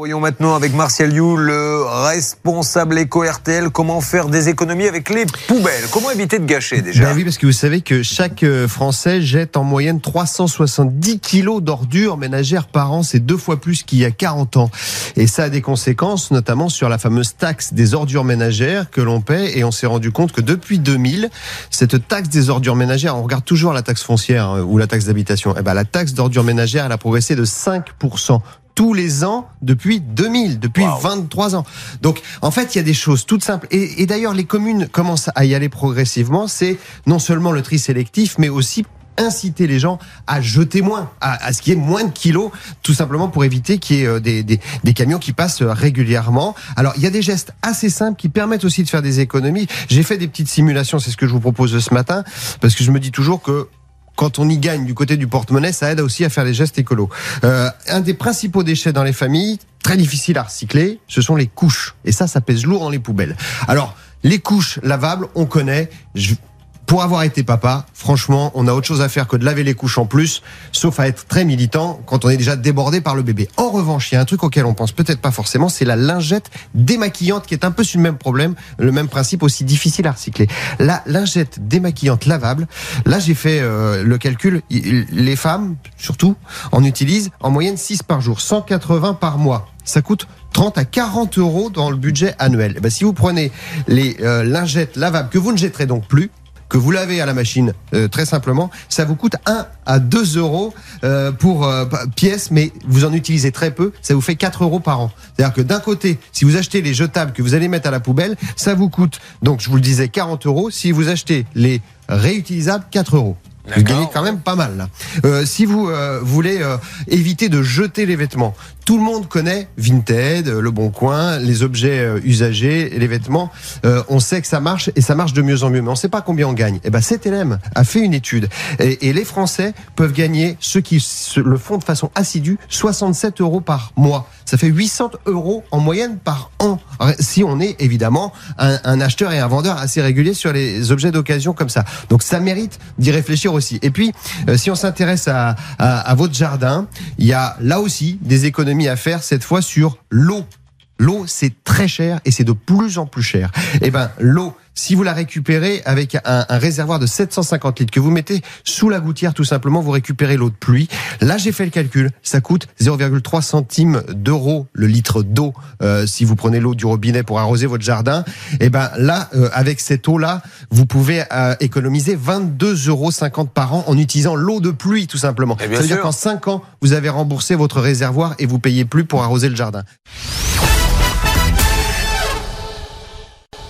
Voyons maintenant avec Martial You, le responsable éco-RTL, comment faire des économies avec les poubelles. Comment éviter de gâcher déjà ? Oui, parce que vous savez que chaque Français jette en moyenne 370 kilos d'ordures ménagères par an. C'est 2 fois plus qu'il y a 40 ans. Et ça a des conséquences, notamment sur la fameuse taxe des ordures ménagères que l'on paie. Et on s'est rendu compte que depuis 2000, cette taxe des ordures ménagères, on regarde toujours la taxe foncière ou la taxe d'habitation. Eh ben, la taxe d'ordures ménagères, elle a progressé de 5%. Tous les ans depuis 2000, depuis 23 ans. Donc, en fait, il y a des choses toutes simples. Et d'ailleurs, les communes commencent à y aller progressivement. C'est non seulement le tri sélectif, mais aussi inciter les gens à jeter moins, à ce qu'il y ait moins de kilos, tout simplement pour éviter qu'il y ait des camions qui passent régulièrement. Alors, il y a des gestes assez simples qui permettent aussi de faire des économies. J'ai fait des petites simulations, c'est ce que je vous propose ce matin, parce que je me dis toujours que quand on y gagne du côté du porte-monnaie, ça aide aussi à faire les gestes écolos. Un des principaux déchets dans les familles, très difficile à recycler, ce sont les couches. Et ça pèse lourd dans les poubelles. Alors, les couches lavables, on connaît. Pour avoir été papa, franchement, on a autre chose à faire que de laver les couches en plus, sauf à être très militant quand on est déjà débordé par le bébé. En revanche, il y a un truc auquel on pense peut-être pas forcément, c'est la lingette démaquillante qui est un peu sur le même problème, le même principe, aussi difficile à recycler. La lingette démaquillante lavable, là j'ai fait le calcul, les femmes, surtout, en utilisent en moyenne 6 par jour, 180 par mois. Ça coûte 30 à 40 euros dans le budget annuel. Et bien, si vous prenez les lingettes lavables que vous ne jetterez donc plus, que vous lavez à la machine, très simplement, ça vous coûte 1 à 2 euros pour pièce, mais vous en utilisez très peu, ça vous fait 4 euros par an. C'est-à-dire que d'un côté, si vous achetez les jetables que vous allez mettre à la poubelle, ça vous coûte, donc je vous le disais, 40 euros. Si vous achetez les réutilisables, 4 euros. Vous gagnez quand même pas mal là. Si vous voulez éviter de jeter les vêtements, tout le monde connaît Vinted, Le Bon Coin, les objets usagés, les vêtements. On sait que ça marche et ça marche de mieux en mieux, mais on ne sait pas combien on gagne. Et ben CETLM a fait une étude et les Français peuvent gagner, ceux qui le font de façon assidue, 67 euros par mois. Ça fait 800 euros en moyenne par an, si on est évidemment un acheteur et un vendeur assez régulier sur les objets d'occasion comme ça. Donc ça mérite d'y réfléchir aussi. Et puis, si on s'intéresse à votre jardin, il y a là aussi des économies à faire, cette fois sur l'eau. L'eau, c'est très cher et c'est de plus en plus cher. Eh ben, l'eau, si vous la récupérez avec un réservoir de 750 litres que vous mettez sous la gouttière, tout simplement, vous récupérez l'eau de pluie. Là, j'ai fait le calcul, ça coûte 0,3 centimes d'euros le litre d'eau si vous prenez l'eau du robinet pour arroser votre jardin. Eh ben là, avec cette eau-là, vous pouvez économiser 22,50 euros par an en utilisant l'eau de pluie, tout simplement. Ça veut dire qu'en 5 ans, vous avez remboursé votre réservoir et vous payez plus pour arroser le jardin.